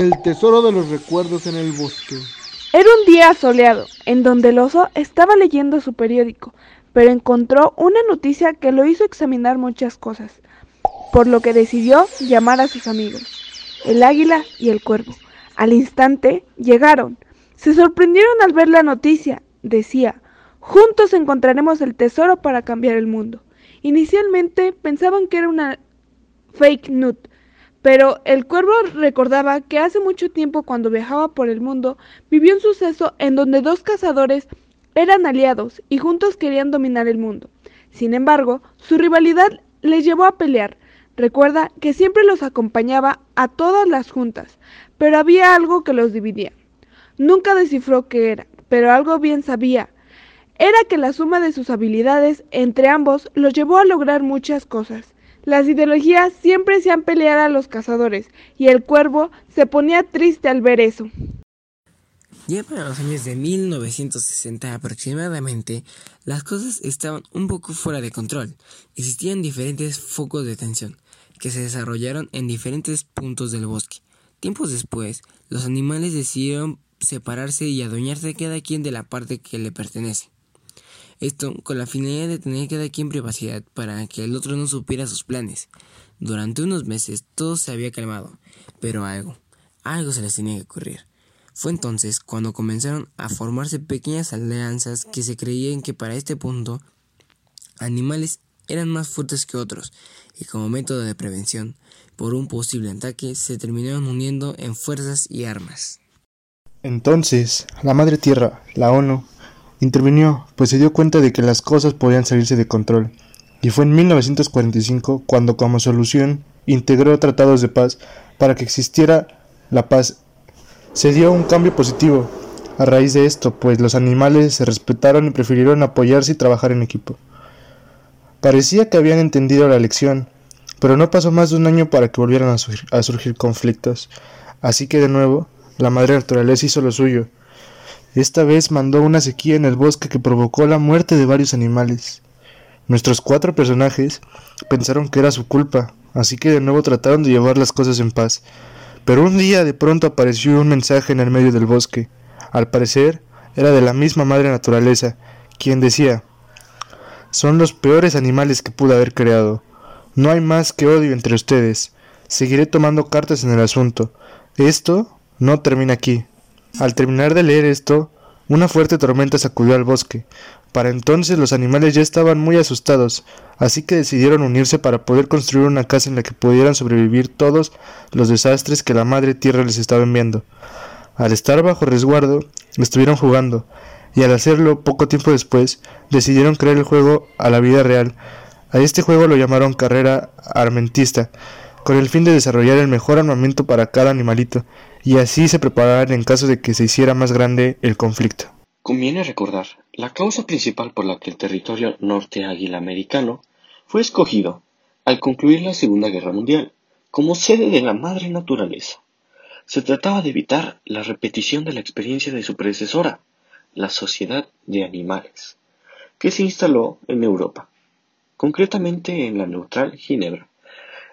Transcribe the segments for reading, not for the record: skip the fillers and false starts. El tesoro de los recuerdos en el bosque. Era un día soleado, en donde el oso estaba leyendo su periódico, pero encontró una noticia que lo hizo examinar muchas cosas, por lo que decidió llamar a sus amigos, el águila y el cuervo. Al instante llegaron. Se sorprendieron al ver la noticia. Decía: juntos encontraremos el tesoro para cambiar el mundo. Inicialmente pensaban que era una fake news, pero el cuervo recordaba que hace mucho tiempo, cuando viajaba por el mundo, vivió un suceso en donde dos cazadores eran aliados y juntos querían dominar el mundo. Sin embargo, su rivalidad les llevó a pelear. Recuerda que siempre los acompañaba a todas las juntas, pero había algo que los dividía. Nunca descifró qué era, pero algo bien sabía. Era que la suma de sus habilidades entre ambos los llevó a lograr muchas cosas. Las ideologías siempre hacían pelear a los cazadores, y el cuervo se ponía triste al ver eso. Ya para los años de 1960 aproximadamente, las cosas estaban un poco fuera de control. Existían diferentes focos de tensión, que se desarrollaron en diferentes puntos del bosque. Tiempos después, los animales decidieron separarse y adueñarse cada quien de la parte que le pertenece. Esto con la finalidad de tener cada quien privacidad para que el otro no supiera sus planes. Durante unos meses todo se había calmado, pero algo se les tenía que ocurrir. Fue entonces cuando comenzaron a formarse pequeñas alianzas que se creían que para este punto animales eran más fuertes que otros, y como método de prevención por un posible ataque se terminaron uniendo en fuerzas y armas. Entonces la Madre Tierra, la ONU, intervino, pues se dio cuenta de que las cosas podían salirse de control, y fue en 1945 cuando, como solución, integró tratados de paz para que existiera la paz. Se dio un cambio positivo a raíz de esto, pues los animales se respetaron y prefirieron apoyarse y trabajar en equipo. Parecía que habían entendido la lección, pero no pasó más de un año para que volvieran a surgir conflictos, así que de nuevo la Madre Naturaleza hizo lo suyo. Esta vez mandó una sequía en el bosque que provocó la muerte de varios animales. Nuestros 4 personajes pensaron que era su culpa, así que de nuevo trataron de llevar las cosas en paz. Pero un día de pronto apareció un mensaje en el medio del bosque. Al parecer, era de la misma Madre Naturaleza, quien decía: son los peores animales que pude haber creado. No hay más que odio entre ustedes. Seguiré tomando cartas en el asunto. Esto no termina aquí. Al terminar de leer esto, una fuerte tormenta sacudió al bosque. Para entonces los animales ya estaban muy asustados, así que decidieron unirse para poder construir una casa en la que pudieran sobrevivir todos los desastres que la Madre Tierra les estaba enviando. Al estar bajo resguardo, estuvieron jugando, y al hacerlo poco tiempo después, decidieron crear el juego a la vida real. A este juego lo llamaron Carrera Armamentista, con el fin de desarrollar el mejor armamento para cada animalito, y así se preparaban en caso de que se hiciera más grande el conflicto. Conviene recordar, la causa principal por la que el territorio norte águila americano fue escogido, al concluir la Segunda Guerra Mundial, como sede de la Madre Naturaleza. Se trataba de evitar la repetición de la experiencia de su predecesora, la Sociedad de Animales, que se instaló en Europa, concretamente en la neutral Ginebra.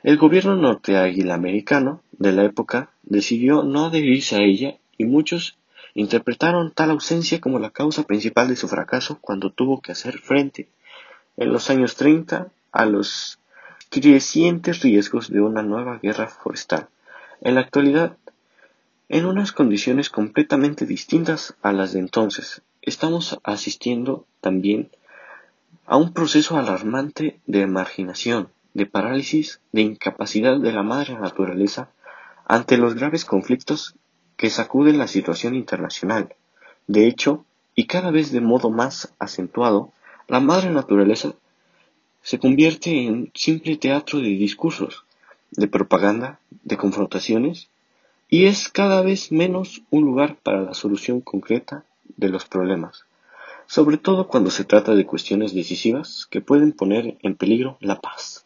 El gobierno norte águila americano de la época decidió no adherirse a ella, y muchos interpretaron tal ausencia como la causa principal de su fracaso cuando tuvo que hacer frente en los años 30 a los crecientes riesgos de una nueva guerra forestal, en la actualidad en unas condiciones completamente distintas a las de entonces. Estamos asistiendo también a un proceso alarmante de marginación, de parálisis, de incapacidad de la Madre Naturaleza ante los graves conflictos que sacuden la situación internacional. De hecho, y cada vez de modo más acentuado, la Madre Naturaleza se convierte en simple teatro de discursos, de propaganda, de confrontaciones, y es cada vez menos un lugar para la solución concreta de los problemas, sobre todo cuando se trata de cuestiones decisivas que pueden poner en peligro la paz.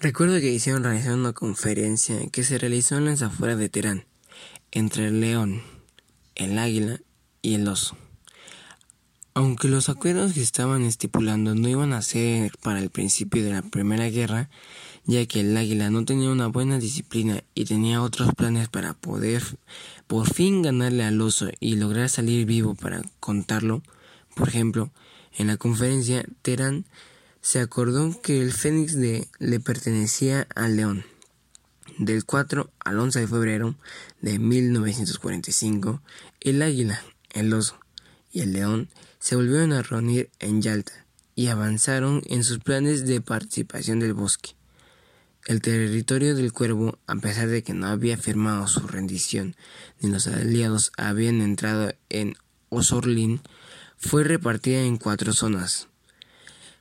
Recuerdo que hicieron realizar una conferencia que se realizó en las afueras de Teherán, entre el león, el águila y el oso. Aunque los acuerdos que estaban estipulando no iban a ser para el principio de la Primera Guerra, ya que el águila no tenía una buena disciplina y tenía otros planes para poder por fin ganarle al oso y lograr salir vivo para contarlo. Por ejemplo, en la conferencia, Terán se acordó que el fénix le pertenecía al león. Del 4 al 11 de febrero de 1945, el águila, el oso y el león se volvieron a reunir en Yalta y avanzaron en sus planes de participación del bosque. El territorio del cuervo, a pesar de que no había firmado su rendición ni los aliados habían entrado en Osorlin, fue repartida en 4 zonas.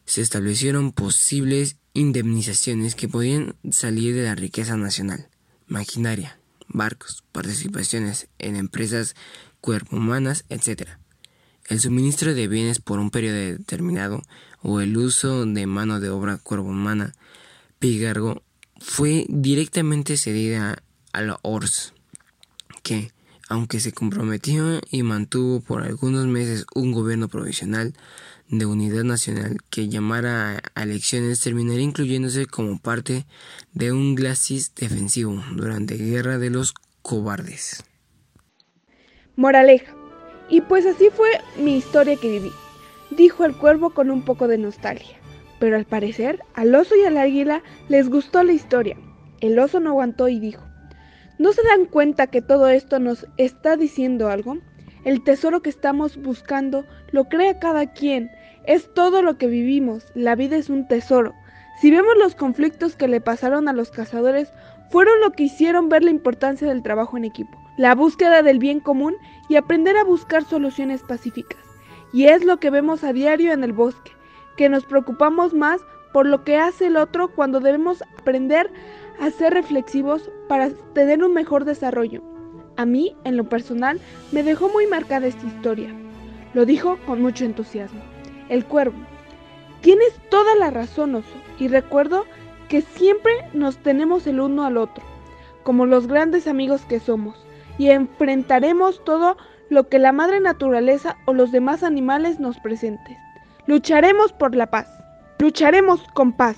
Se establecieron posibles indemnizaciones que podían salir de la riqueza nacional: maquinaria, barcos, participaciones en empresas cuerpo-humanas, etc. El suministro de bienes por un periodo determinado o el uso de mano de obra cuervo-humana pigargo fue directamente cedida a la ORS, que, aunque se comprometió y mantuvo por algunos meses un gobierno provisional de unidad nacional que llamara a elecciones, terminaría incluyéndose como parte de un glacis defensivo durante la Guerra de los Cobardes. Moraleja: y pues así fue mi historia que viví, dijo el cuervo con un poco de nostalgia. Pero al parecer, al oso y al águila les gustó la historia. El oso no aguantó y dijo: ¿no se dan cuenta que todo esto nos está diciendo algo? El tesoro que estamos buscando lo crea cada quien. Es todo lo que vivimos. La vida es un tesoro. Si vemos los conflictos que le pasaron a los cazadores, fueron lo que hicieron ver la importancia del trabajo en equipo, la búsqueda del bien común y aprender a buscar soluciones pacíficas. Y es lo que vemos a diario en el bosque, que nos preocupamos más por lo que hace el otro cuando debemos aprender a ser reflexivos para tener un mejor desarrollo. A mí, en lo personal, me dejó muy marcada esta historia. Lo dijo con mucho entusiasmo el cuervo. Tienes toda la razón, oso, y recuerdo que siempre nos tenemos el uno al otro, como los grandes amigos que somos, y enfrentaremos todo lo que la madre naturaleza o los demás animales nos presenten. Lucharemos por la paz. Lucharemos con paz.